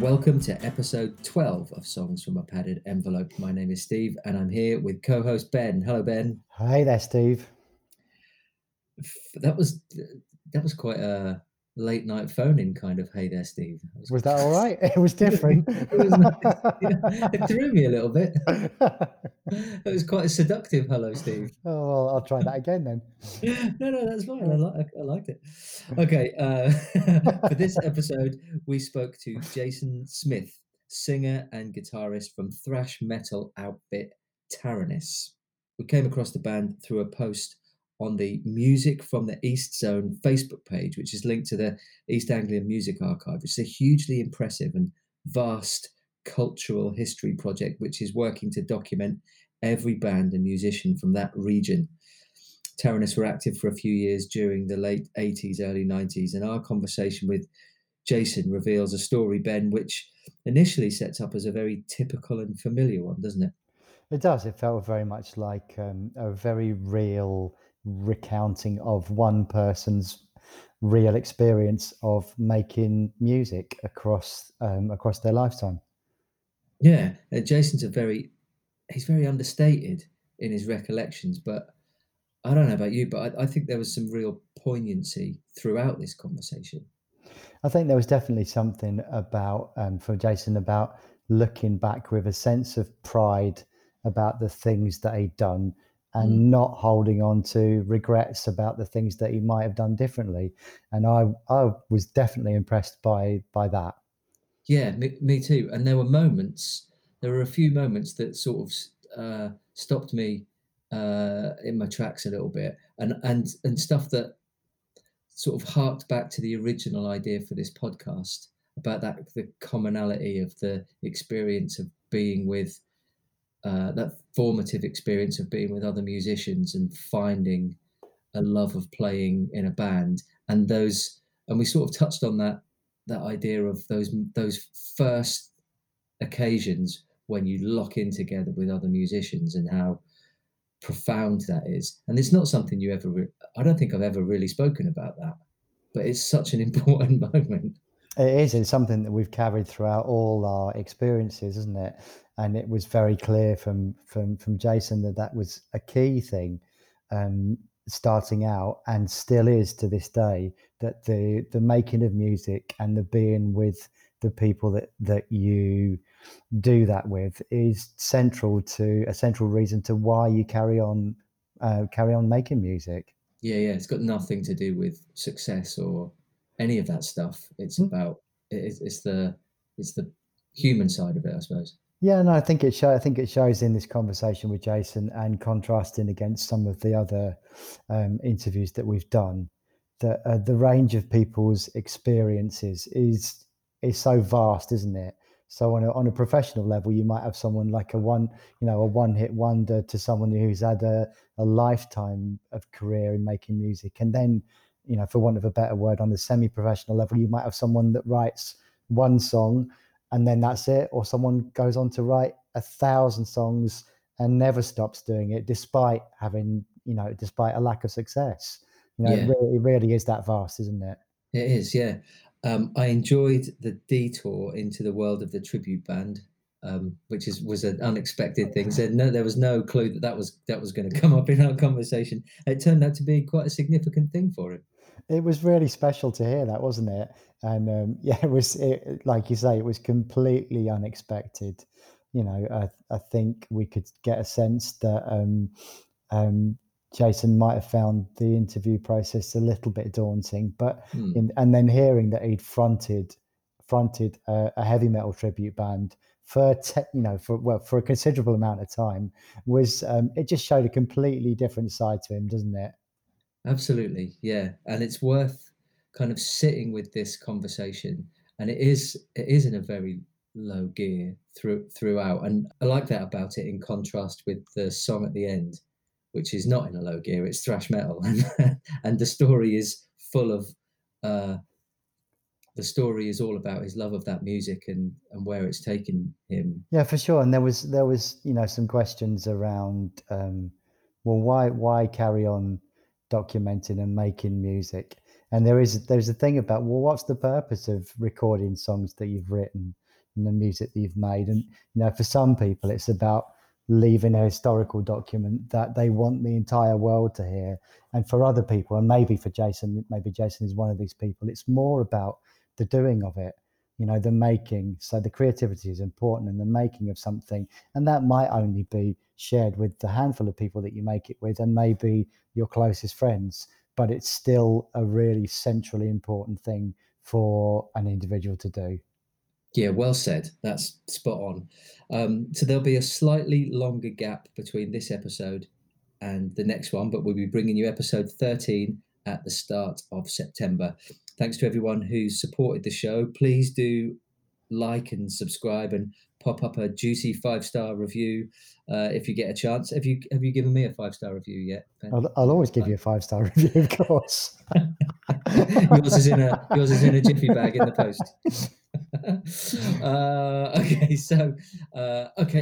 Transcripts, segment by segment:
Welcome to episode 12 of Songs from a Padded Envelope. My name is Steve, and I'm here with co-host Ben. Hello, Ben. Hi there, Steve. That was quite a late night phone-in kind of hey there, Steve. Was that all right? It was different. It was nice. Yeah, it threw me a little bit. It was quite a seductive hello, Steve. Oh, well, I'll try that again then. No, that's fine. I liked it. Okay, for this episode, we spoke to Jason Smith, singer and guitarist from thrash metal outfit Taranis. We came across the band through a post on the Music from the East Zone Facebook page, which is linked to the East Anglian Music Archive, which is a hugely impressive and vast cultural history project, which is working to document every band and musician from that region. Taranis were active for a few years during the late 80s, early 90s, and our conversation with Jason reveals a story, Ben, which initially sets up as a very typical and familiar one, doesn't it? It does. It felt very much like a very real recounting of one person's real experience of making music across their lifetime. Yeah, Jason's he's very understated in his recollections, but I don't know about you, but I think there was some real poignancy throughout this conversation. I think there was definitely something about, from Jason, about looking back with a sense of pride about the things that he'd done and not holding on to regrets about the things that he might have done differently. And I was definitely impressed by that. Yeah, me too. And there were a few moments that sort of stopped me in my tracks a little bit, and stuff that sort of harked back to the original idea for this podcast about the commonality of the experience of being with that formative experience of being with other musicians and finding a love of playing in a band, and we sort of touched on that idea of those first occasions when you lock in together with other musicians and how profound that is. And it's not something you ever I don't think I've ever really spoken about that, but it's such an important moment. It is. It's something that we've carried throughout all our experiences, isn't it? And it was very clear from Jason that was a key thing, starting out, and still is to this day, that the making of music and the being with the people that you do that with is a central reason to why you carry on making music. Yeah. It's got nothing to do with success or any of that stuff. It's about it's the human side of it, I suppose. Yeah, no, I think it shows in this conversation with Jason, and contrasting against some of the other interviews that we've done, that the range of people's experiences is so vast, isn't it? So on a professional level, you might have someone like a one-hit wonder to someone who's had a lifetime of career in making music, and then, you know, for want of a better word, on the semi-professional level, you might have someone that writes one song and then that's it, or someone goes on to write 1,000 songs and never stops doing it, despite having, you know, despite a lack of success. You know, yeah. It really is that vast, isn't it? It is, yeah. I enjoyed the detour into the world of the tribute band, which was an unexpected thing. So no, there was no clue that was going to come up in our conversation. It turned out to be quite a significant thing for him. It was really special to hear that, wasn't it? And it was like you say, it was completely unexpected. You know, I think we could get a sense that Jason might have found the interview process a little bit daunting, but and then hearing that he'd fronted a heavy metal tribute band for a considerable amount of time was it just showed a completely different side to him, doesn't it? Absolutely, yeah. And it's worth kind of sitting with this conversation, and it is in a very low gear throughout, and I like that about it, in contrast with the song at the end, which is not in a low gear. It's thrash metal, and the story is full of the story is all about his love of that music and where it's taken him. Yeah, for sure. And there was you know, some questions around why carry on documenting and making music, and there's a thing about, well, what's the purpose of recording songs that you've written? and the music that you've made. And, you know, for some people, it's about leaving a historical document that they want the entire world to hear. And for other people, and maybe for Jason, maybe Jason is one of these people, it's more about the doing of it, you know, the making. So the creativity is important, and the making of something, and that might only be shared with the handful of people that you make it with, and maybe your closest friends, but it's still a really centrally important thing for an individual to do. Yeah, well said. That's spot on. So there'll be a slightly longer gap between this episode and the next one, but we'll be bringing you episode 13 at the start of September. Thanks to everyone who's supported the show. Please do like and subscribe and pop up a juicy 5-star review if you get a chance. Have you given me a 5-star review yet? I'll always give you a 5-star review, of course. yours is in a jiffy bag in the post. Okay,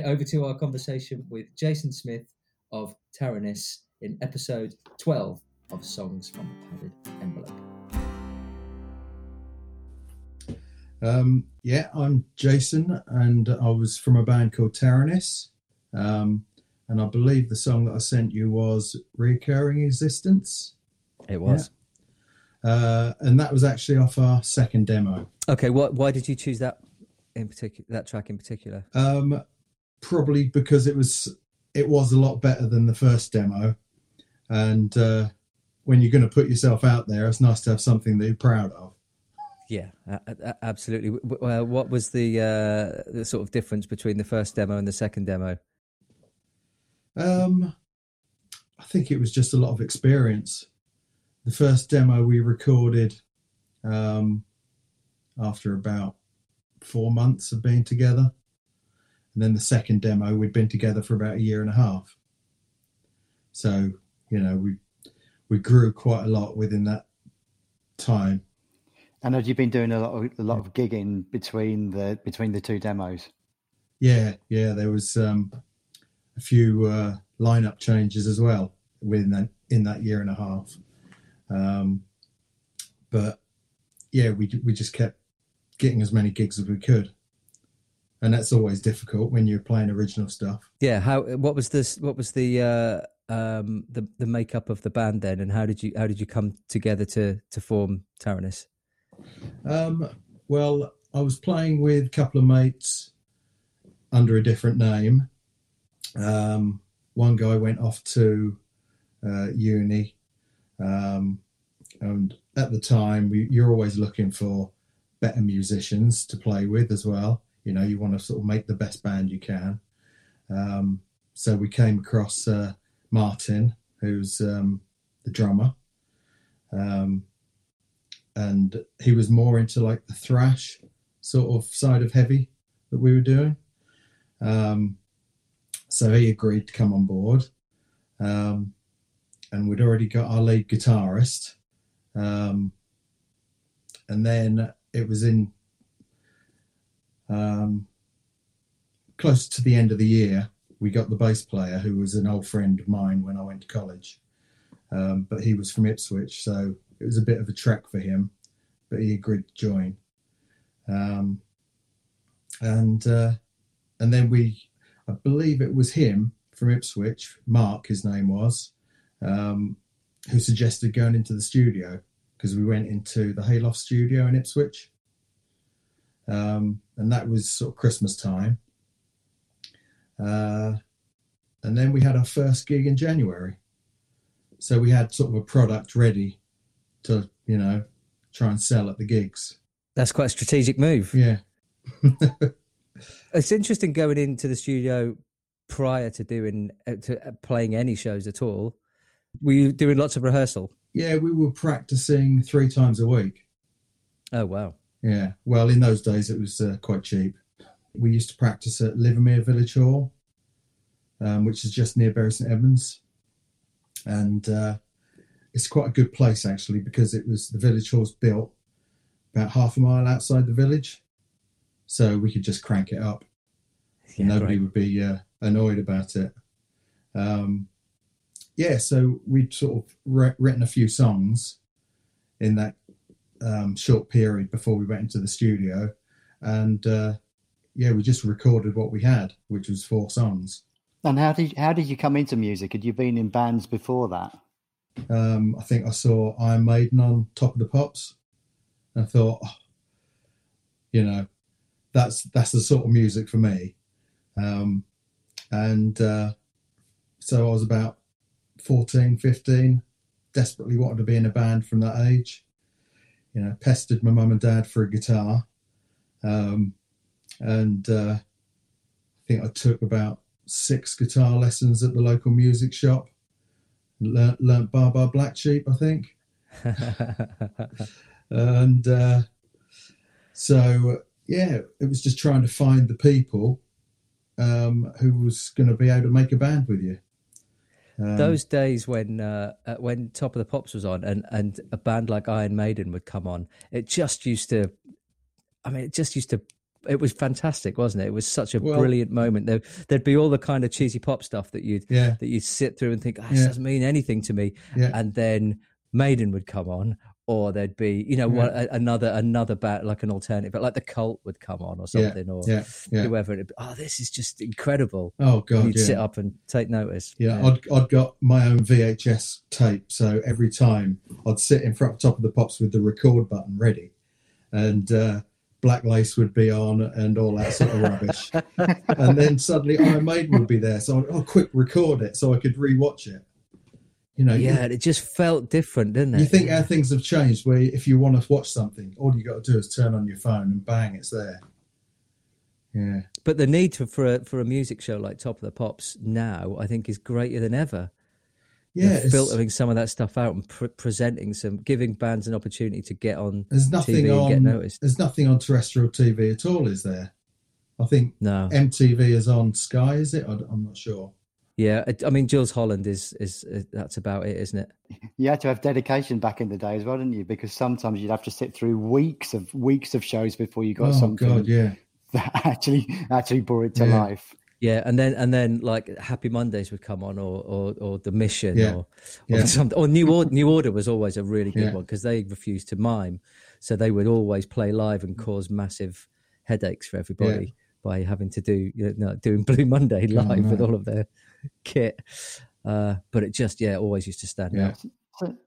over to our conversation with Jason Smith of Taranis in episode 12 of Songs from the Padded Envelope. I'm Jason, and I was from a band called Taranis, and I believe the song that I sent you was Reoccurring Existence. It was. Yeah. And that was actually off our second demo. Okay, why did you choose that in particular? That track in particular? Probably because it was a lot better than the first demo, and when you're going to put yourself out there, it's nice to have something that you're proud of. Yeah, absolutely. What was the sort of difference between the first demo and the second demo? I think it was just a lot of experience. The first demo we recorded after about 4 months of being together. And then the second demo, we'd been together for about 1.5 years. So, you know, we grew quite a lot within that time. And had you been doing a lot of gigging between the two demos? Yeah. There was a few lineup changes as well within that, in that 1.5 years. But yeah, we just kept getting as many gigs as we could, and that's always difficult when you're playing original stuff. Yeah. What was the makeup of the band then, and how did you come together to form Taranis? Well, I was playing with a couple of mates under a different name. One guy went off to uni. And at the time, you're always looking for better musicians to play with as well. You know, you want to sort of make the best band you can. So we came across Martin, who's the drummer, and he was more into like the thrash sort of side of heavy that we were doing. So he agreed to come on board. And we'd already got our lead guitarist. And then it was in close to the end of the year, we got the bass player, who was an old friend of mine when I went to college. But he was from Ipswich, so it was a bit of a trek for him, but he agreed to join. And then I believe it was him from Ipswich, Mark his name was, who suggested going into the studio, because we went into the Hayloft Studio in Ipswich, and that was sort of Christmas time, and then we had our first gig in January, so we had sort of a product ready to, you know, try and sell at the gigs. That's quite a strategic move. Yeah. It's interesting going into the studio prior to playing any shows at all. Were you doing lots of rehearsal? Yeah, we were practicing 3 times a week. Oh, wow. Yeah. Well, in those days, it was quite cheap. We used to practice at Livermere Village Hall, which is just near Bury St Edmunds. And it's quite a good place, actually, because the village hall's built about half a mile outside the village. So we could just crank it up. Yeah, nobody would be annoyed about it. Yeah, so we'd sort of written a few songs in that short period before we went into the studio, and yeah, we just recorded what we had, which was 4 songs. And how did you come into music? Had you been in bands before that? I think I saw Iron Maiden on Top of the Pops, and I thought, oh, you know, that's the sort of music for me. So I was about 14, 15, desperately wanted to be in a band from that age. You know, pestered my mum and dad for a guitar. I think I took about 6 guitar lessons at the local music shop. Learnt Bar Bar Black Sheep, I think. So, it was just trying to find the people who was going to be able to make a band with you. Those days when Top of the Pops was on and a band like Iron Maiden would come on, it was fantastic, wasn't it? It was such a brilliant moment. There'd be all the kind of cheesy pop stuff that you'd sit through and think, this doesn't mean anything to me. Yeah. And then Maiden would come on, or there'd be, another band, like an alternative, but like The Cult would come on or something, or whoever. It'd be, this is just incredible. Oh, God. And you'd sit up and take notice. Yeah, yeah. I'd got my own VHS tape, so every time I'd sit in front of Top of the Pops with the record button ready, and Black Lace would be on and all that sort of rubbish. And then suddenly Iron Maiden would be there, so I'd quick record it so I could rewatch it. You know, it just felt different, didn't it? You think how things have changed, where if you want to watch something, all you got to do is turn on your phone and bang, it's there. Yeah. But the need for a music show like Top of the Pops now, I think, is greater than ever. Yeah, filtering some of that stuff out and presenting some, giving bands an opportunity to get on TV and get noticed. There's nothing on terrestrial TV at all, is there? I think MTV is on Sky, is it? I'm not sure. Yeah, I mean, Jules Holland is that's about it, isn't it? You had to have dedication back in the day as well, didn't you? Because sometimes you'd have to sit through weeks of shows before you got something that actually brought it to life. Yeah, and then like Happy Mondays would come on, or The Mission, or something. Or New Order was always a really good one, because they refused to mime, so they would always play live and cause massive headaches for everybody by having to do doing Blue Monday live with all of their kit, but it just always used to stand out.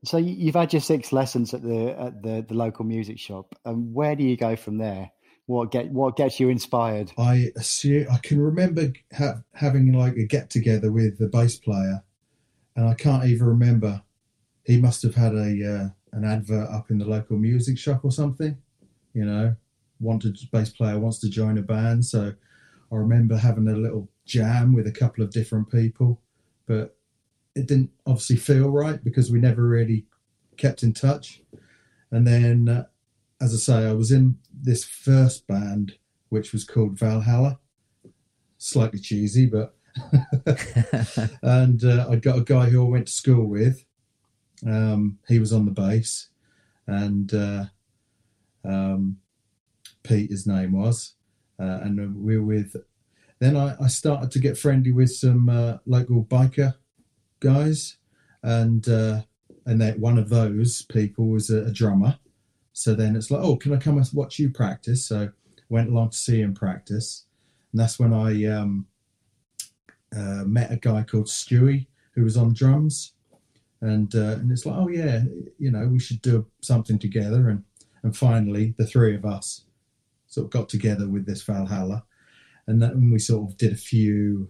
So you've had your 6 lessons at the local music shop, and where do you go from there? What gets you inspired? I assume I can remember having like a get together with the bass player, and I can't even remember. He must have had an advert up in the local music shop or something, bass player wants to join a band, so I remember having a little jam with a couple of different people, but it didn't obviously feel right because we never really kept in touch. And then, as I say, I was in this first band, which was called Valhalla, slightly cheesy, but and I got a guy who I went to school with. He was on the bass, and Pete, his name was. And we were with. Then I started to get friendly with some local biker guys, and that one of those people was a drummer. So then it's like, oh, can I come and watch you practice? So went along to see him practice, and that's when I met a guy called Stewie who was on drums, and it's like, oh yeah, we should do something together, and finally the three of us sort of got together with this Valhalla, and then we sort of did a few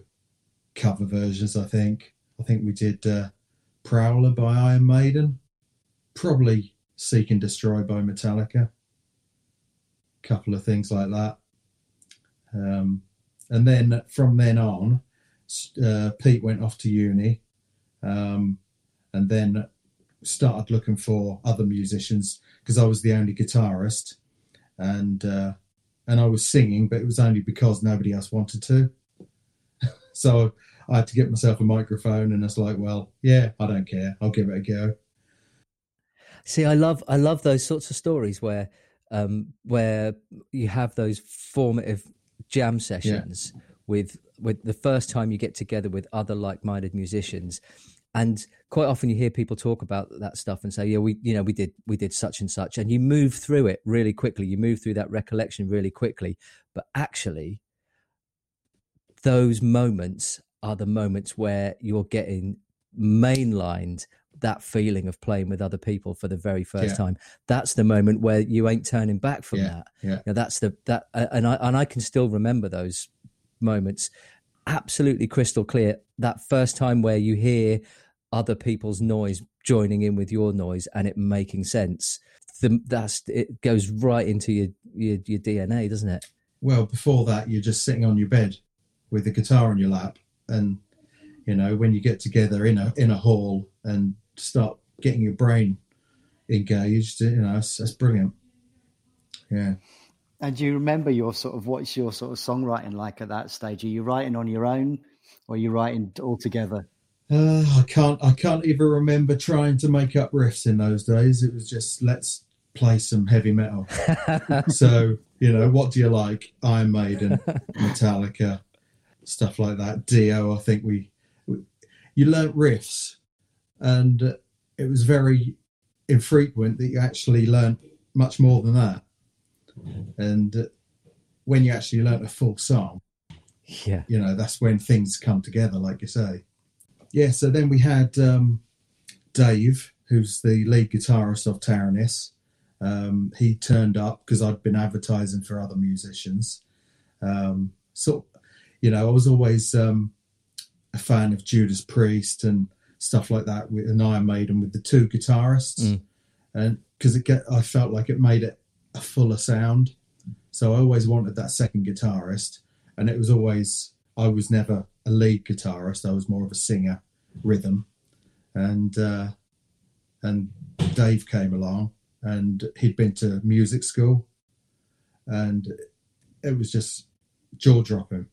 cover versions. I think we did Prowler by Iron Maiden, probably Seek and Destroy by Metallica, a couple of things like that. And then from then on, Pete went off to uni, and then started looking for other musicians, because I was the only guitarist, and I was singing, but it was only because nobody else wanted to. So I had to get myself a microphone, and it's like, I don't care. I'll give it a go. See, I love those sorts of stories where you have those formative jam sessions with the first time you get together with other like-minded musicians. And quite often you hear people talk about that stuff and say, we did such and such, and you move through that recollection really quickly. But actually, those moments are the moments where you're getting mainlined that feeling of playing with other people for the very first time. That's the moment where you ain't turning back from that. You know, that's the and I can still remember those moments absolutely crystal clear. That first time where you hear other people's noise joining in with your noise and it making sense, it goes right into your DNA, doesn't it? Well, before that, you're just sitting on your bed with the guitar on your lap, and you know, when you get together in a hall and start getting your brain engaged, you know, that's brilliant. Yeah. And do you remember what's your sort of songwriting like at that stage? Are you writing on your own, or are you writing all together? I can't even remember trying to make up riffs in those days. It was just, let's play some heavy metal. So, you know, what do you like? Iron Maiden, Metallica, stuff like that. Dio, I think you learnt riffs, and it was very infrequent that you actually learnt much more than that. And when you actually learnt a full song, you know, that's when things come together, like you say. Yeah, so then we had Dave, who's the lead guitarist of Taranis. He turned up because I'd been advertising for other musicians. You know, I was always a fan of Judas Priest and stuff like that, with an Iron Maiden with the two guitarists, and because I felt like it made it a fuller sound. So I always wanted that second guitarist, and it was always, I was never a lead guitarist. I was more of a singer, rhythm, and Dave came along, and he'd been to music school, and it was just jaw dropping.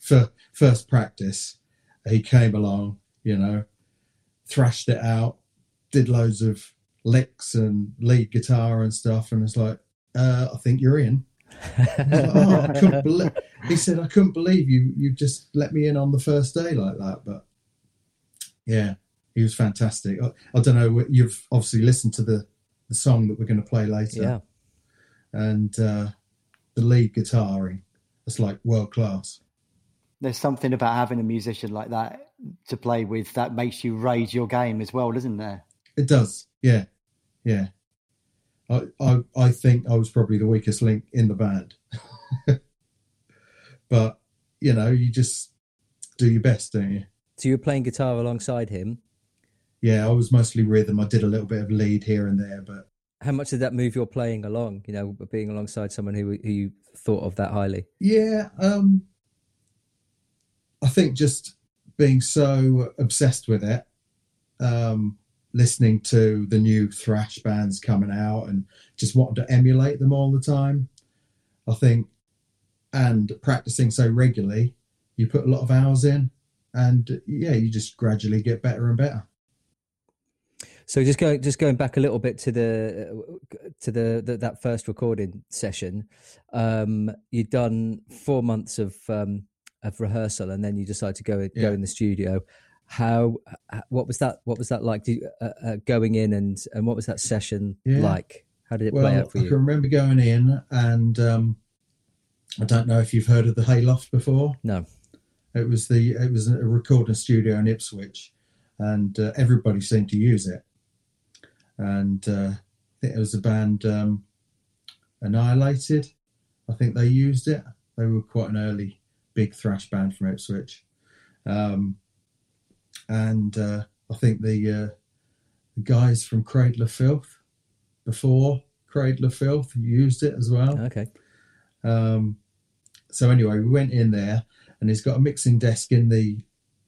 For first practice, he came along, you know, thrashed it out, did loads of licks and lead guitar and stuff, and it's like, I think you're in. He said, I couldn't believe you just let me in on the first day like that. But yeah, he was fantastic. I don't know, you've obviously listened to the song that we're going to play later, and the lead guitar, it's like world class. There's something about having a musician like that to play with that makes you raise your game as well, doesn't there? It does, yeah. I think I was probably the weakest link in the band. But, you know, you just do your best, don't you? So you were playing guitar alongside him? Yeah, I was mostly rhythm. I did a little bit of lead here and there, but... How much did that move your playing along, you know, being alongside someone who you thought of that highly? Yeah, I think just being so obsessed with it, listening to the new thrash bands coming out and just wanting to emulate them all the time, I think, and practicing so regularly, you put a lot of hours in, and yeah, you just gradually get better and better. So just going back a little bit to the that first recording session, you'd done 4 months of rehearsal, and then you decide to go in the studio. What was that like? Going in and what was that session like? How did it play out for you? I can remember going in, and I don't know if you've heard of the Hayloft before. No, it was a recording studio in Ipswich, and everybody seemed to use it. And I think it was the band Annihilated. I think they used it. They were quite an early big thrash band from Ipswich, and I think the guys from Cradle of Filth, before Cradle of Filth, used it as well. Okay. So anyway, we went in there, and it's got a mixing desk in the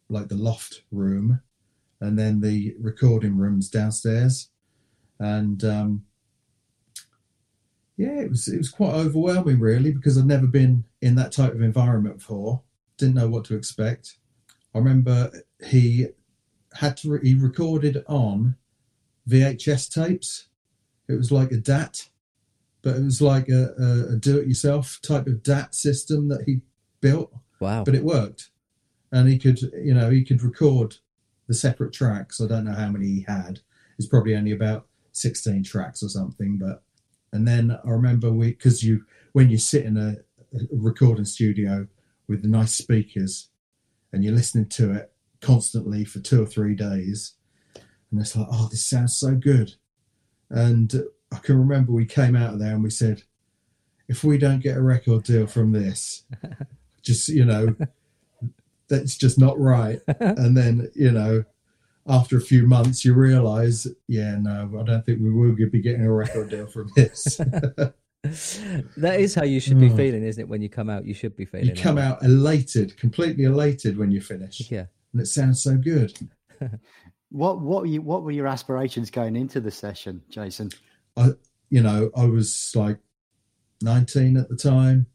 loft room, and then the recording room's downstairs, and it was quite overwhelming, really, because I'd never been in that type of environment before. Didn't know what to expect. I remember he recorded on VHS tapes. It was like a DAT, but it was like a do-it-yourself type of DAT system that he built. Wow! But it worked, and he could record the separate tracks. I don't know how many he had. It's probably only about 16 tracks or something, but. And then I remember when you sit in a recording studio with nice speakers, and you're listening to it constantly for 2 or 3 days, and it's like, oh, this sounds so good. And I can remember we came out of there and we said, if we don't get a record deal from this, just, you know, that's just not right. And then, you know, after a few months, you realise, yeah, no, I don't think we will be getting a record deal from this. That is how you should be feeling, isn't it? When you come out, you should be feeling. You come out elated, completely elated when you finish. Yeah. And it sounds so good. What were your aspirations going into the session, Jason? I was like 19 at the time.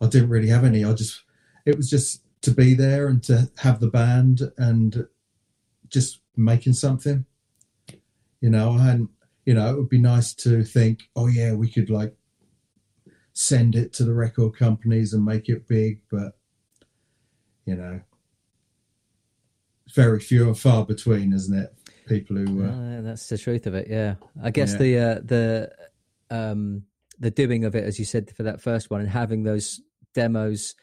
I didn't really have any. It was just to be there and to have the band and just making something. It would be nice to think, oh yeah, we could like send it to the record companies and make it big, but very few and far between, isn't it? People who that's the truth of it. Yeah, I guess the doing of it, as you said, for that first one, and having those demos,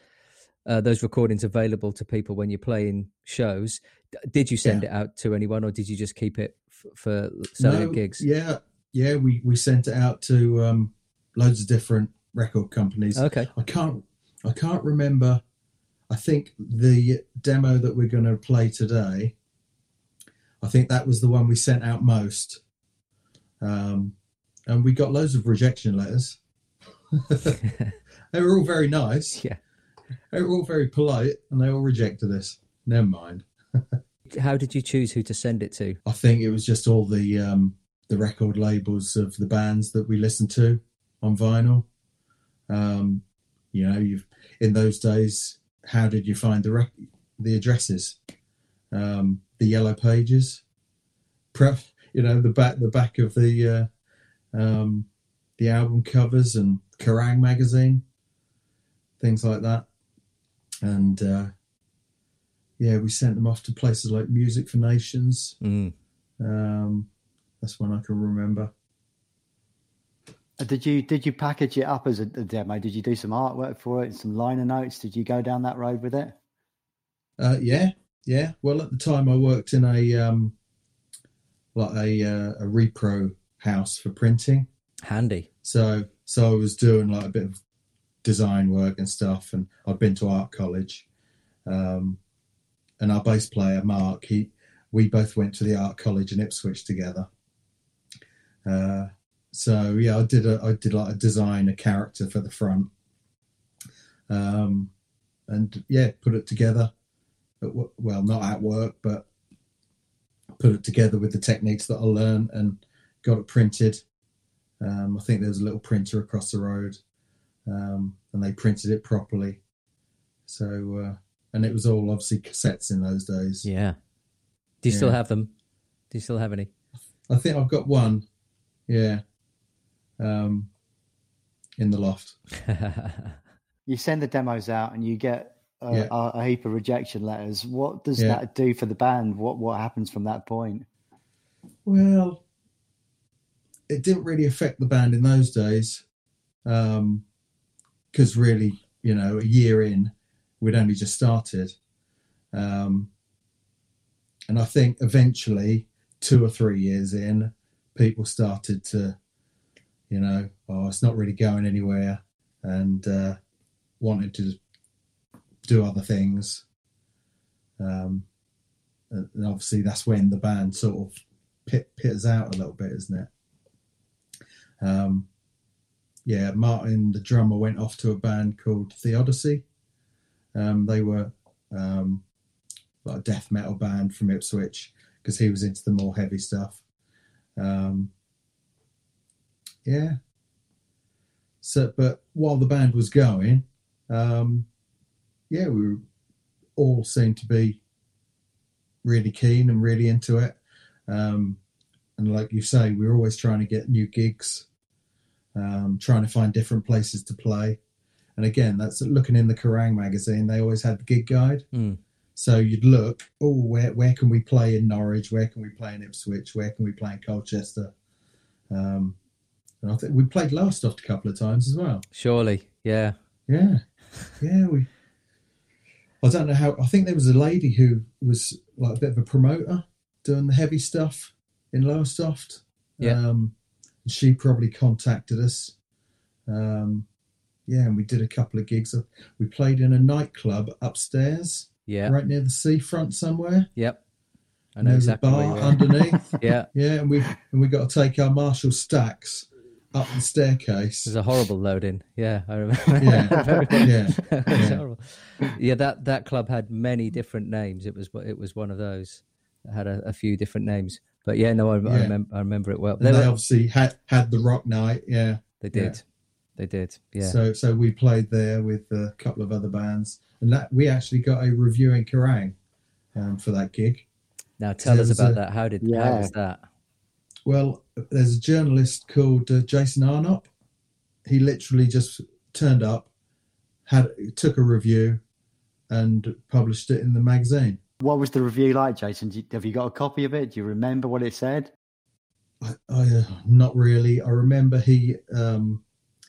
those recordings available to people when you're playing shows. Did you send it out to anyone, or did you just keep it for selling gigs? Yeah, we sent it out to loads of different record companies. Okay, I can't remember. I think the demo that we're going to play today, I think that was the one we sent out most. And we got loads of rejection letters. They were all very nice. Yeah. They were all very polite, and they all rejected us. Never mind. How did you choose who to send it to? I think it was just all the record labels of the bands that we listened to on vinyl. In those days, how did you find the addresses? The yellow pages, the back of the album covers and Kerrang! Magazine, things like that. And we sent them off to places like Music for Nations. That's one I can remember. Did you package it up as a demo? Did you do some artwork for it, some liner notes? Did you go down that road with it? Yeah. Well, at the time I worked in a repro house for printing. Handy. So I was doing like a bit of design work and stuff, and I'd been to art college. And our bass player Mark, we both went to the art college in Ipswich together. I did like a design, a character for the front, put it together. Well, not at work, but put it together with the techniques that I learned and got it printed. I think there was a little printer across the road, and they printed it properly. So, and it was all obviously cassettes in those days. Yeah. Do you still have them? Do you still have any? I think I've got one. Yeah. In the loft. You send the demos out and you get a heap of rejection letters. What does that do for the band? What happens from that point? Well, it didn't really affect the band in those days, because really, a year in, we'd only just started. And I think eventually 2 or 3 years in, people started to, it's not really going anywhere, and wanted to do other things. And obviously that's when the band sort of pitters out a little bit, isn't it? Martin, the drummer, went off to a band called Theodicy. They were like a death metal band from Ipswich, because he was into the more heavy stuff. So, but while the band was going, we all seemed to be really keen and really into it. And like you say, we were always trying to get new gigs, trying to find different places to play. And again, that's looking in the Kerrang! Magazine. They always had the gig guide. So you'd look, where can we play in Norwich? Where can we play in Ipswich? Where can we play in Colchester? And I think we played Lowestoft a couple of times as well. Surely, yeah. Yeah, I don't know how. I think there was a lady who was like a bit of a promoter doing the heavy stuff in Lowestoft. Yeah. She probably contacted us. Yeah, and we did a couple of gigs. We played in a nightclub upstairs. Yeah. Right near the seafront somewhere. Yep. I know exactly. There's a bar underneath. Yeah. Yeah, and we got to take our Marshall stacks up the staircase. There's a horrible load in. Yeah, I remember. Yeah. Yeah. It's horrible. Yeah, that club had many different names. It was one of those that had a few different names. But yeah, no, I remember it well. They obviously had the rock night. Yeah, they did. Yeah. They did. Yeah. So we played there with a couple of other bands, and that we actually got a review in Kerrang! For that gig. Now tell us about that. How was that? Well, there's a journalist called Jason Arnott. He literally just turned up, took a review, and published it in the magazine. What was the review like, Jason? Have you got a copy of it? Do you remember what it said? Not really. I remember he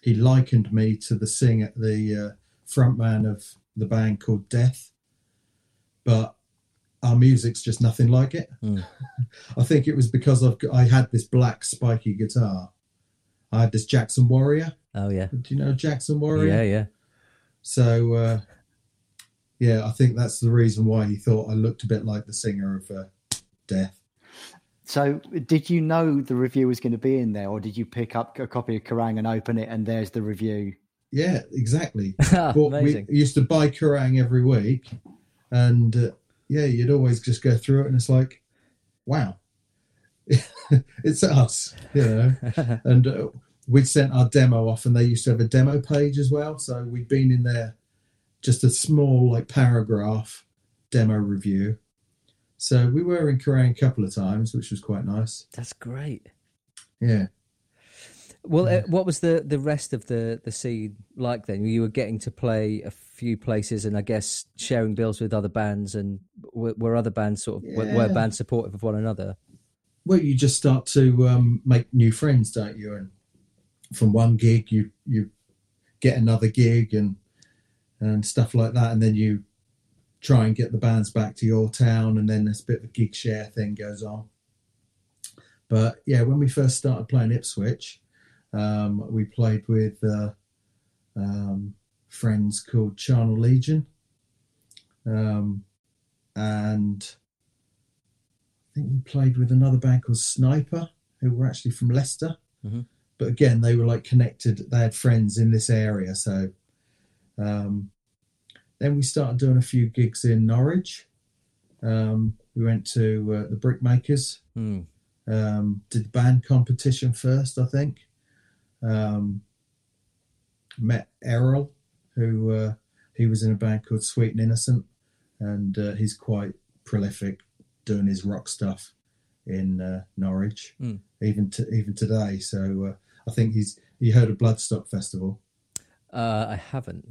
likened me to the frontman of the band called Death, but our music's just nothing like it. Mm. I think it was because I had this black spiky guitar. I had this Jackson Warrior. Oh, yeah. Do you know Jackson Warrior? Yeah, yeah. So, yeah, I think that's the reason why he thought I looked a bit like the singer of Death. So did you know the review was going to be in there, or did you pick up a copy of Kerrang! And open it and there's the review? Yeah, exactly. Amazing. We used to buy Kerrang! Every week, and... yeah, you'd always just go through it, and it's like, wow, it's us, you know. And we'd sent our demo off, and they used to have a demo page as well. So we'd been in there, just a small paragraph demo review. So we were in Kerrang! A couple of times, which was quite nice. That's great. Yeah. Well, what was the rest of the scene like then? You were getting to play a few places, and I guess sharing bills with other bands, and were other bands were bands supportive of one another? Well, you just start to make new friends, don't you? And from one gig, you get another gig and stuff like that, and then you try and get the bands back to your town, and then this bit of a gig share thing goes on. But yeah, when we first started playing Ipswich, we played with friends called Charnel Legion, and I think we played with another band called Sniper, who were actually from Leicester. Mm-hmm. But again, they were connected. They had friends in this area. So then we started doing a few gigs in Norwich. We went to the Brickmakers, did the band competition first, I think. Met Errol, who he was in a band called Sweet and Innocent, and he's quite prolific doing his rock stuff in Norwich, even today. So I think you heard of Bloodstock Festival? I haven't.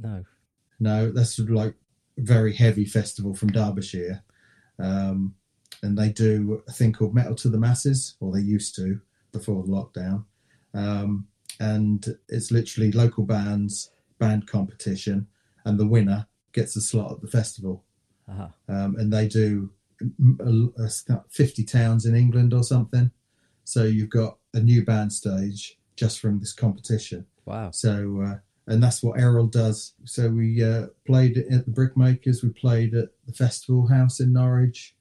No, that's a very heavy festival from Derbyshire, and they do a thing called Metal to the Masses, or they used to before the lockdown. And it's literally local bands, band competition, and the winner gets a slot at the festival. Uh-huh. And they do 50 towns in England or something. So you've got a new band stage just from this competition. Wow. So, and that's what Errol does. So we played at the Brickmakers. We played at the Festival House in Norwich.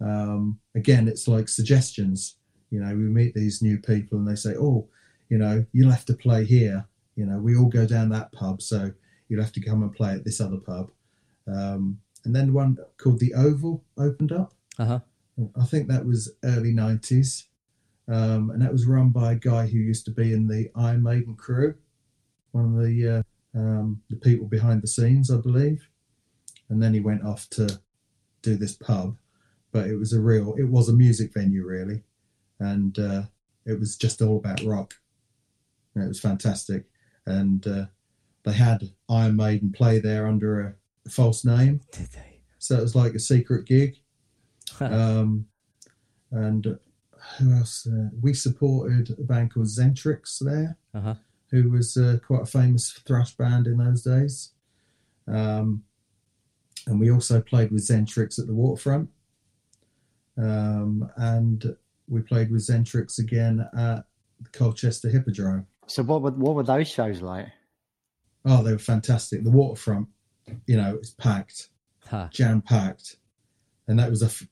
Again, it's like suggestions. You know, we meet these new people and they say, oh, you know, you'll have to play here. You know, we all go down that pub, so you'll have to come and play at this other pub. And then one called The Oval opened up. Uh-huh. I think that was early 90s. And that was run by a guy who used to be in the Iron Maiden crew, one of the people behind the scenes, I believe. And then he went off to do this pub. But it was a music venue, really. And it was just all about rock. It was fantastic, and they had Iron Maiden play there under a false name. Did they? So it was like a secret gig. And who else? We supported a band called Zentrix there, who was quite a famous thrash band in those days. And we also played with Zentrix at the Waterfront. And we played with Zentrix again at the Colchester Hippodrome. So what were those shows like? Oh, they were fantastic. The Waterfront, you know, it's packed, jam-packed. And that was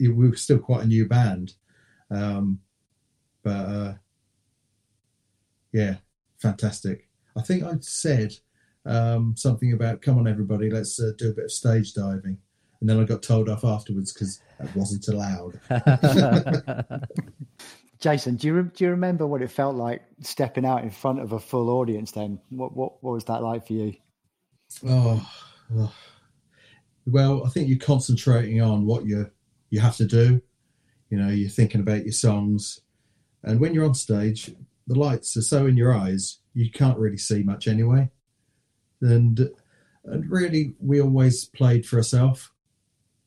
we were still quite a new band. Yeah, fantastic. I think I'd said something about, come on, everybody, let's do a bit of stage diving. And then I got told off afterwards because that wasn't allowed. Jason, do you remember what it felt like stepping out in front of a full audience then? What was that like for you? Oh, well, I think you're concentrating on what you have to do. You know, you're thinking about your songs. And when you're on stage, the lights are so in your eyes, you can't really see much anyway. And really, we always played for ourselves.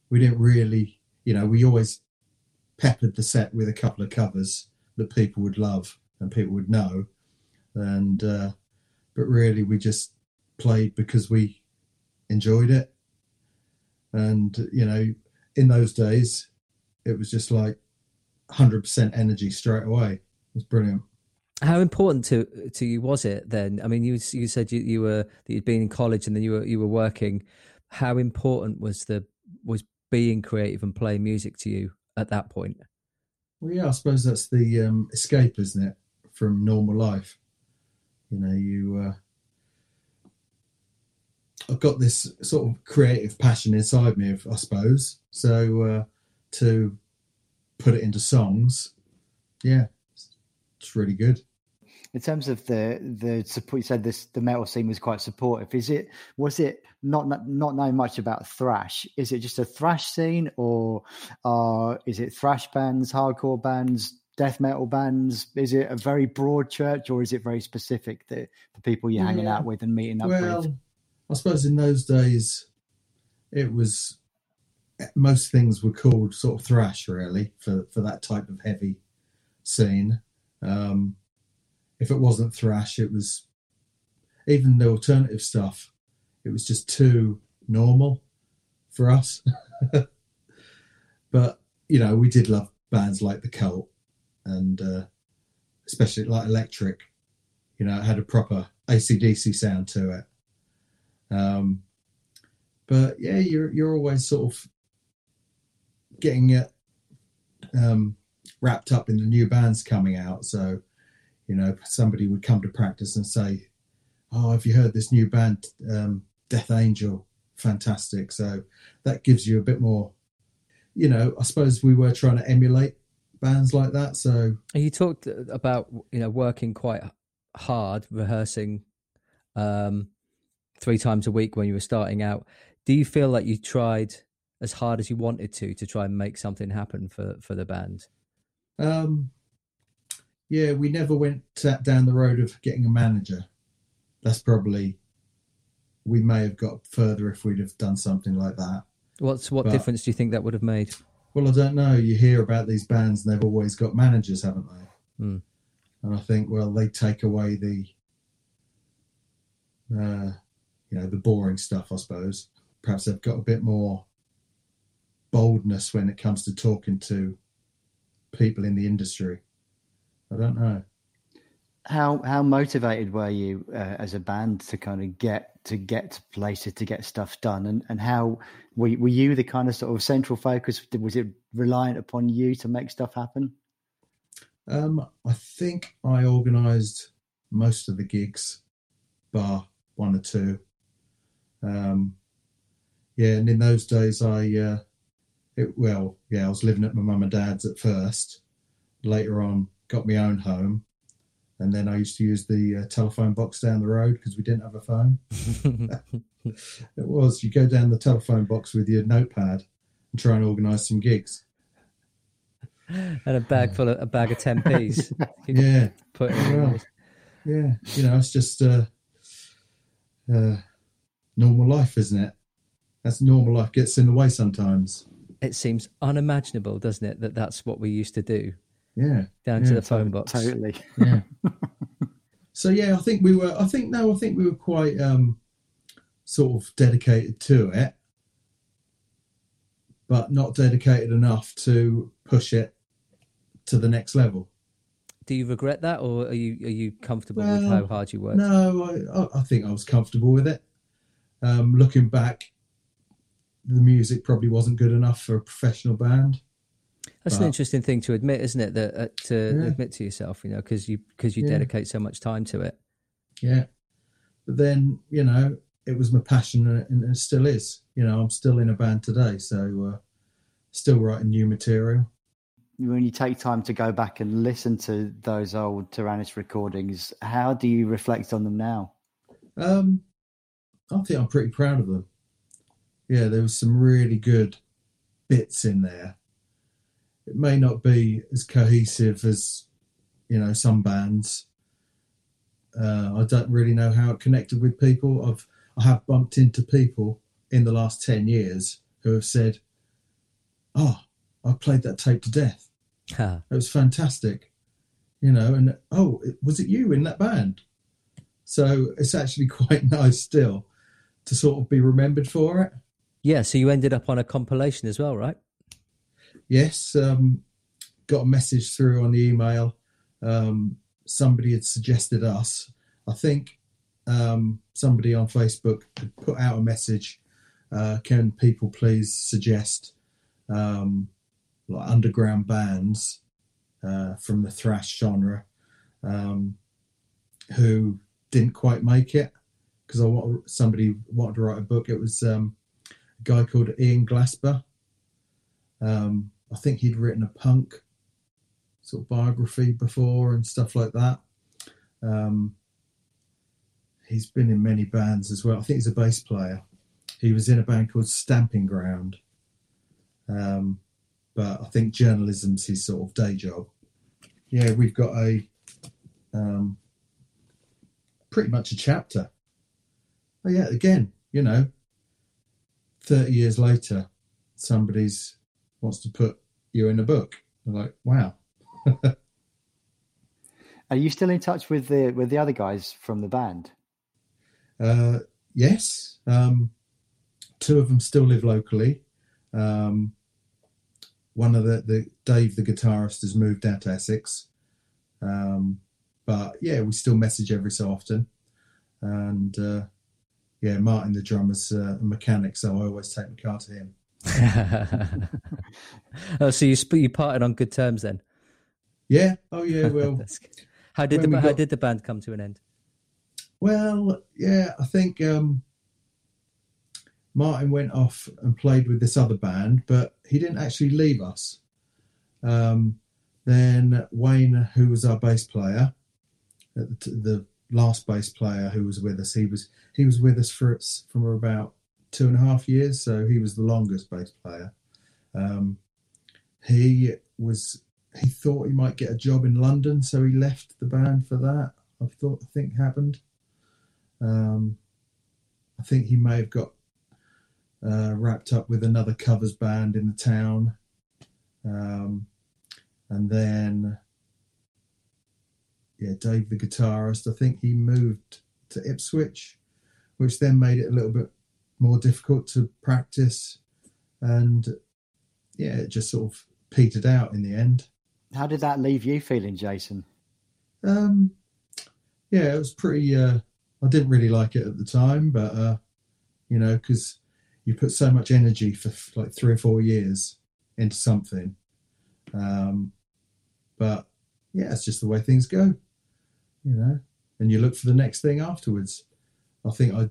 We didn't really, you know, we always peppered the set with a couple of covers that people would love and people would know. And but really, we just played because we enjoyed it. And, you know, in those days, it was just like 100% energy straight away. It was brilliant. How important to you was it then? I mean, you said you were, that you'd been in college and then you were working. How important was being creative and playing music to you at that point? Well, yeah, I suppose that's the escape, isn't it, from normal life? You know, I've got this sort of creative passion inside me, I suppose. So to put it into songs, yeah, it's really good. In terms of the support, you said the metal scene was quite supportive. Was it not knowing much about thrash? Is it just a thrash scene, or is it thrash bands, hardcore bands, death metal bands? Is it a very broad church, or is it very specific, the people you're hanging out with and meeting up with? I suppose in those days, it was, most things were called sort of thrash, really, for that type of heavy scene. If it wasn't thrash, it was, even the alternative stuff, it was just too normal for us. But, you know, we did love bands like The Cult and especially like Electric. You know, it had a proper AC/DC sound to it. But yeah, you're always sort of getting it wrapped up in the new bands coming out. So, you know, somebody would come to practice and say, "Oh, have you heard this new band, Death Angel? Fantastic!" So that gives you a bit more. You know, I suppose we were trying to emulate bands like that. So you talked about, you know, working quite hard, rehearsing 3 times a week when you were starting out. Do you feel like you tried as hard as you wanted to try and make something happen for the band? Yeah, we never went down the road of getting a manager. That's probably, we may have got further if we'd have done something like that. What difference do you think that would have made? Well, I don't know. You hear about these bands and they've always got managers, haven't they? Mm. And I think, well, they take away the you know, the boring stuff, I suppose. Perhaps they've got a bit more boldness when it comes to talking to people in the industry. I don't know. How motivated were you as a band to kind of get to places, to get stuff done? And how were you the kind of sort of central focus? Was it reliant upon you to make stuff happen? I think I organised most of the gigs, bar one or two. Yeah, and in those days, I was living at my mum and dad's at first. Later on, got my own home, and then I used to use the telephone box down the road because we didn't have a phone. It was, you go down the telephone box with your notepad and try and organise some gigs. And a bag of 10p's. Yeah, put it in. Well, yeah, you know, it's just normal life, isn't it? That's normal life gets in the way sometimes. It seems unimaginable, doesn't it, that that's what we used to do? Yeah. Down to the phone box. Totally. Yeah. So, yeah, I think we were quite sort of dedicated to it, but not dedicated enough to push it to the next level. Do you regret that, or are you comfortable with how hard you worked? No, I think I was comfortable with it. Looking back, the music probably wasn't good enough for a professional band. That's an interesting thing to admit, isn't it? That to admit to yourself, you know, because you dedicate so much time to it. Yeah, but then, you know, it was my passion, and it still is. You know, I'm still in a band today, so still writing new material. When you take time to go back and listen to those old Taranis recordings, how do you reflect on them now? I think I'm pretty proud of them. Yeah, there was some really good bits in there. It may not be as cohesive as, you know, some bands. I don't really know how it connected with people. I have bumped into people in the last 10 years who have said, "Oh, I played that tape to death. Huh. It was fantastic." You know, and, "Oh, was it you in that band?" So it's actually quite nice still to sort of be remembered for it. Yeah, so you ended up on a compilation as well, right? Yes, got a message through on the email. Somebody had suggested us. I think somebody on Facebook had put out a message, can people please suggest like underground bands from the thrash genre who didn't quite make it, because somebody wanted to write a book. It was a guy called Ian Glasper. I think he'd written a punk sort of biography before and stuff like that. He's been in many bands as well. I think he's a bass player. He was in a band called Stamping Ground. But I think journalism's his sort of day job. Yeah, we've got a pretty much a chapter. But yeah, again, you know, 30 years later, somebody's wants to put you in a book. I'm like, wow. Are you still in touch with the other guys from the band? Yes. Two of them still live locally. One of the Dave, the guitarist, has moved down to Essex. But yeah, we still message every so often. And yeah, Martin, the drummer's a mechanic, so I always take my car to him. Oh, so you parted on good terms then? Yeah. Oh yeah. Well, how did the band come to an end? Well, yeah, I think Martin went off and played with this other band, but he didn't actually leave us. Then Wayne, who was our bass player, the last bass player who was with us, he was with us for about 2.5 years, so he was the longest bass player. He thought he might get a job in London, so he left the band for that. I think happened. I think he may have got wrapped up with another covers band in the town, and then yeah, Dave the guitarist, I think he moved to Ipswich, which then made it a little bit more difficult to practice, and yeah, it just sort of petered out in the end. How did that leave you feeling, Jason? Yeah, it was pretty I didn't really like it at the time, but you know, because you put so much energy for like 3 or 4 years into something, but yeah, it's just the way things go, you know, and you look for the next thing afterwards. I think I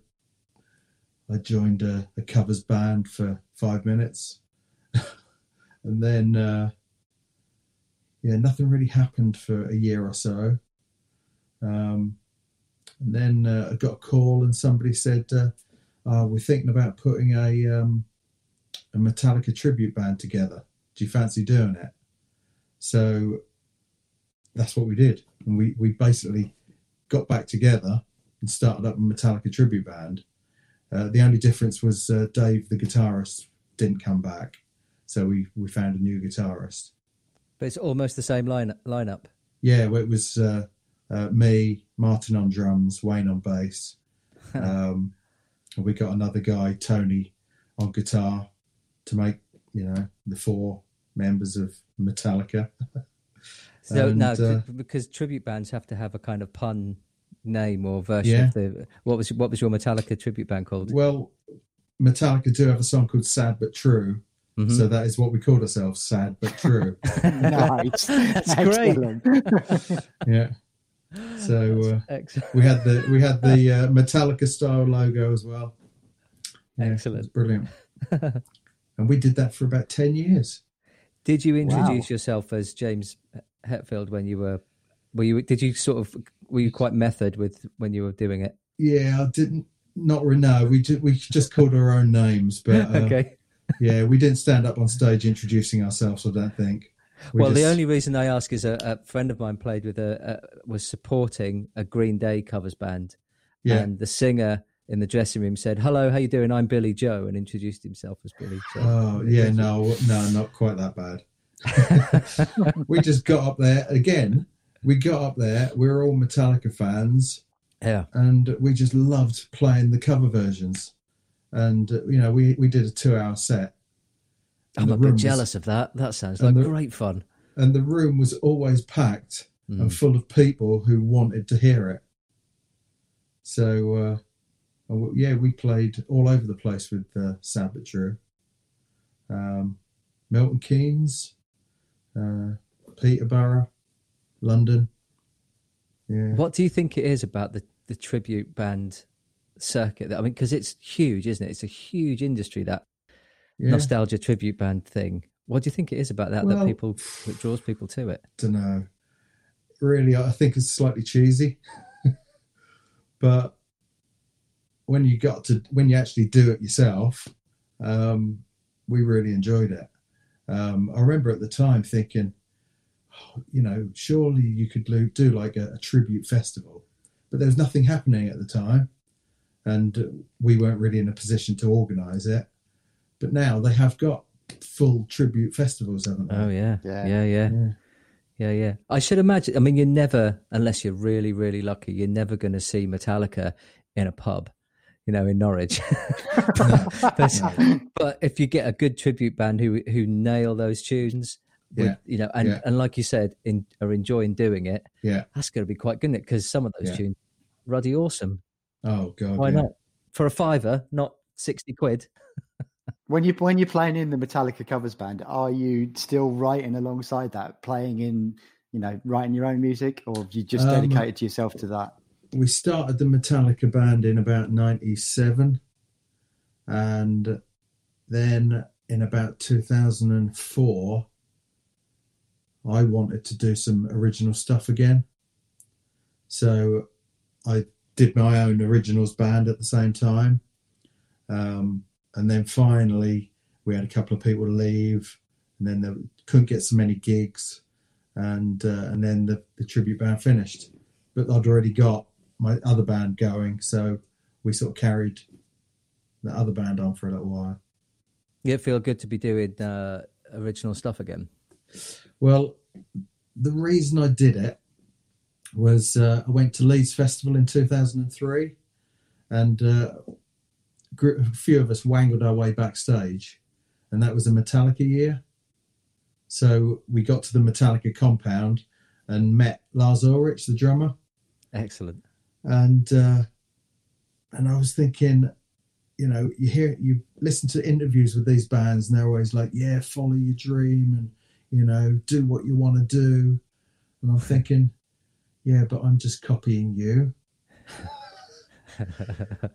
joined a covers band for 5 minutes and then, yeah, nothing really happened for a year or so. And then I got a call and somebody said, we're thinking about putting a Metallica tribute band together. Do you fancy doing it? So that's what we did. And we basically got back together and started up a Metallica tribute band. The only difference was Dave, the guitarist, didn't come back, so we found a new guitarist. But it's almost the same lineup. Yeah, well, it was me, Martin on drums, Wayne on bass, And we got another guy, Tony, on guitar to make, you know, the four members of Metallica. So and, because tribute bands have to have a kind of pun name or version of the... What was your Metallica tribute band called? Well, Metallica do have a song called Sad but True. Mm-hmm. So that is what we called ourselves, Sad but True. Nice. That's great. Yeah. So we had the Metallica style logo as well. Yeah, excellent. It was brilliant. And we did that for about 10 years. Did you introduce yourself as James Hetfield when you were you quite method with when you were doing it? Yeah, I didn't. Not Renault. We just called our own names, but okay. Yeah, we didn't stand up on stage introducing ourselves, I don't think. The only reason I ask is a friend of mine played with was supporting a Green Day covers band, and the singer in the dressing room said, "Hello, how you doing? I'm Billy Joe," and introduced himself as Billy Joe. Oh, yeah, no, not quite that bad. We just got up there again. We were all Metallica fans, and we just loved playing the cover versions. And, we did a 2-hour set. I'm a bit jealous of that. That sounds like great fun. And the room was always packed and full of people who wanted to hear it. So, we played all over the place with Sad but True. Milton Keynes, Peterborough, London. Yeah. What do you think it is about the tribute band circuit? I mean, because it's huge, isn't it? It's a huge industry, that nostalgia tribute band thing. What do you think it is about that draws people to it? I don't know. Really, I think it's slightly cheesy. But when you actually do it yourself, we really enjoyed it. I remember at the time thinking, surely you could do like a tribute festival, but there was nothing happening at the time. And we weren't really in a position to organise it. But now they have got full tribute festivals, haven't they? Oh, yeah. I should imagine, you're never, unless you're really, really lucky, you're never going to see Metallica in a pub, in Norwich. But if you get a good tribute band who nail those tunes, and like you said, are enjoying doing it, that's going to be quite good, isn't it? Because some of those tunes are ruddy awesome. Oh God! Why not? For a £5, not 60 £60. When you're playing in the Metallica covers band, are you still writing alongside that, playing in, writing your own music, or have you just dedicated to yourself to that? We started the Metallica band in about 1997, and then in about 2004, I wanted to do some original stuff again, so I did my own originals band at the same time. And then finally we had a couple of people leave, and then they couldn't get so many gigs, and then the tribute band finished. But I'd already got my other band going, so we sort of carried the other band on for a little while. Did it feel good to be doing original stuff again? Well, the reason I did it was I went to Leeds Festival in 2003, and a few of us wangled our way backstage, and that was a Metallica year. So we got to the Metallica compound and met Lars Ulrich, the drummer. Excellent. And I was thinking, you listen to interviews with these bands, and they're always like, follow your dream and, do what you want to do. And I'm thinking... Yeah, but I'm just copying you.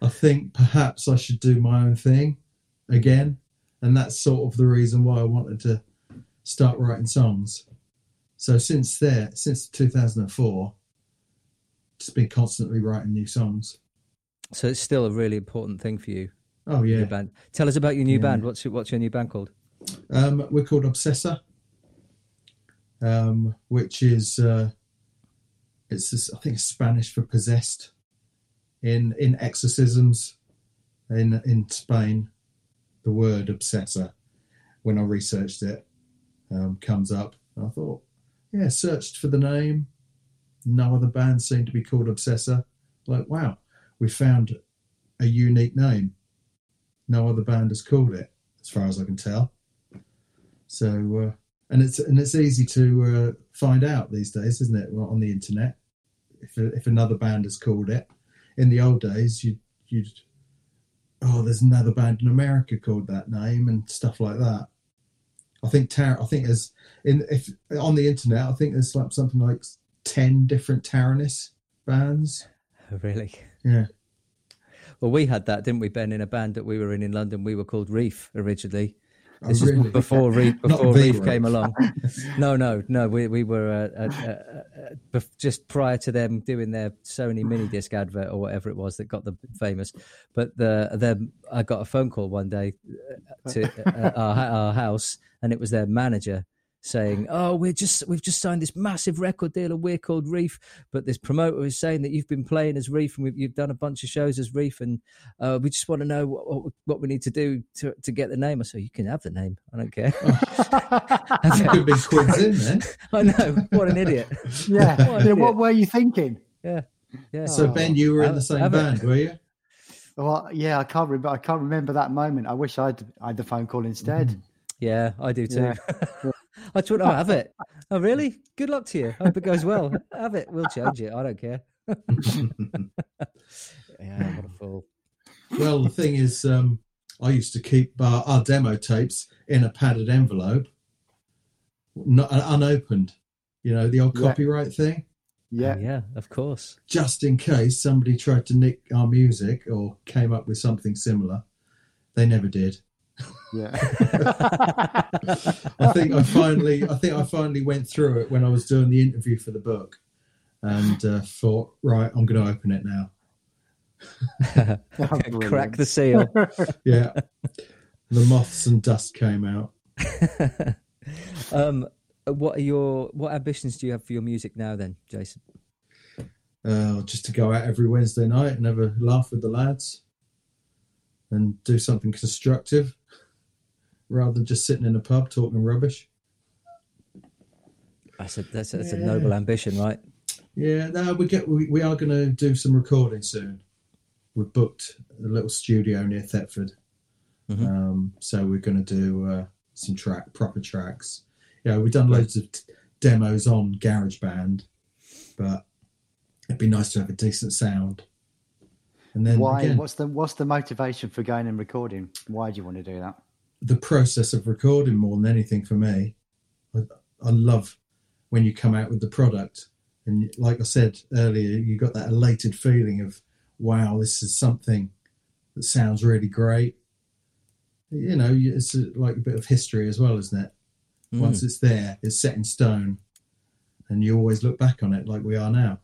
I think perhaps I should do my own thing again. And that's sort of the reason why I wanted to start writing songs. So since 2004, just been constantly writing new songs. So it's still a really important thing for you. Oh, yeah. Your band. Tell us about your new band. What's your new band called? We're called Obsessor, which is... I think it's Spanish for possessed. In exorcisms, in Spain, the word obsessor, when I researched it, comes up. And I thought, searched for the name. No other band seemed to be called Obsessor. Like, wow, we found a unique name. No other band has called it, as far as I can tell. So, and it's easy to find out these days, isn't it? Well, on the internet, if another band has called it. In the old days, you'd there's another band in America called that name and stuff like that. I think on the internet, I think there's like something like 10 different Taranis bands. Oh, really? Yeah. Well, we had that, didn't we, Ben? In a band that we were in London, we were called Reef originally. This is really? before Reef came along. No. We were just prior to them doing their Sony mini disc advert or whatever it was that got them famous. But I got a phone call one day to our house, and it was their manager saying, "Oh, we've just signed this massive record deal, and we're called Reef. But this promoter is saying that you've been playing as Reef, and you've done a bunch of shows as Reef, and we just want to know what we need to do to get the name." I said, "You can have the name. I don't care." That could be quids in then. I know. What an idiot. Yeah. What were you thinking? Yeah. So Ben, you were in the same band, were you? Well, yeah. I can't remember that moment. I wish I had the phone call instead. Mm-hmm. Yeah, I do too. Yeah. I thought, "Oh, have it. Oh, really? Good luck to you. I hope it goes well. Have it. We'll change it. I don't care." Yeah, what a fool. Well, the thing is, I used to keep our demo tapes in a padded envelope, not unopened. You know, the old copyright thing. Yeah, yeah, of course. Just in case somebody tried to nick our music or came up with something similar. They never did. Yeah. I think I finally went through it when I was doing the interview for the book and thought, right, I'm going to open it now. Crack the seal. Yeah. The moths and dust came out. What ambitions do you have for your music now then, Jason? Just to go out every Wednesday night and have a laugh with the lads and do something constructive, rather than just sitting in a pub talking rubbish. That's a noble ambition, right? Yeah, no, we are going to do some recording soon. We've booked a little studio near Thetford, mm-hmm. So we're going to do some proper tracks. Yeah, we've done loads of demos on GarageBand, but it'd be nice to have a decent sound. And then why? Again, what's the motivation for going and recording? Why do you want to do that? The process of recording more than anything for me. I love when you come out with the product, and like I said earlier, you got that elated feeling of, wow, this is something that sounds really great. You know, it's like a bit of history as well, isn't it? Mm. Once it's there, it's set in stone, and you always look back on it like we are now.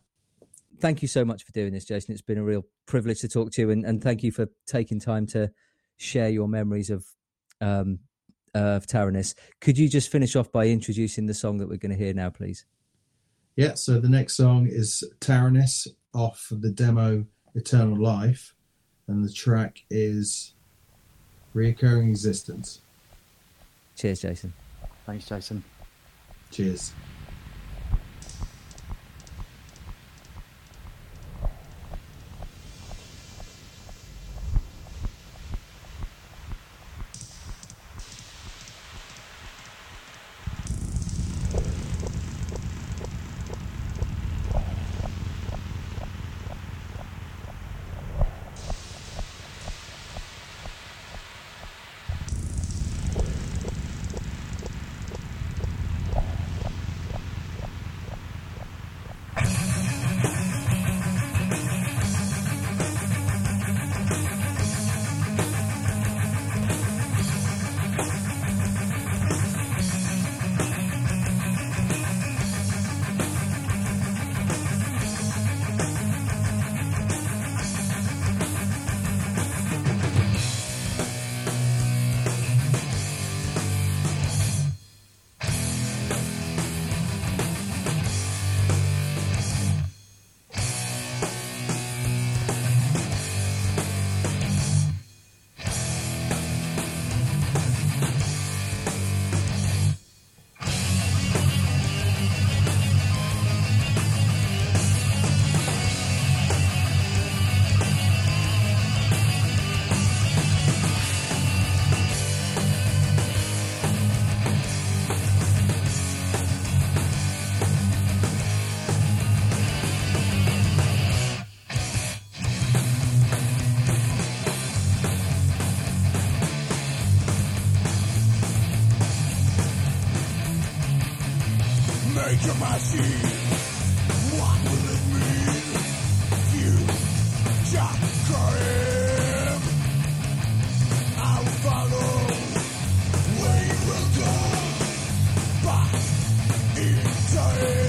Thank you so much for doing this, Jason. It's been a real privilege to talk to you, and thank you for taking time to share your memories of Taranis. Could you just finish off by introducing the song that we're going to hear now, please? Yeah, so the next song is Taranis off the demo Eternal Life, and the track is Reoccurring Existence. Cheers, Jason. Thanks, Jason. Cheers. break your machine. What will it mean? Fuse, chop, curve. I will follow where you will go. Back in time.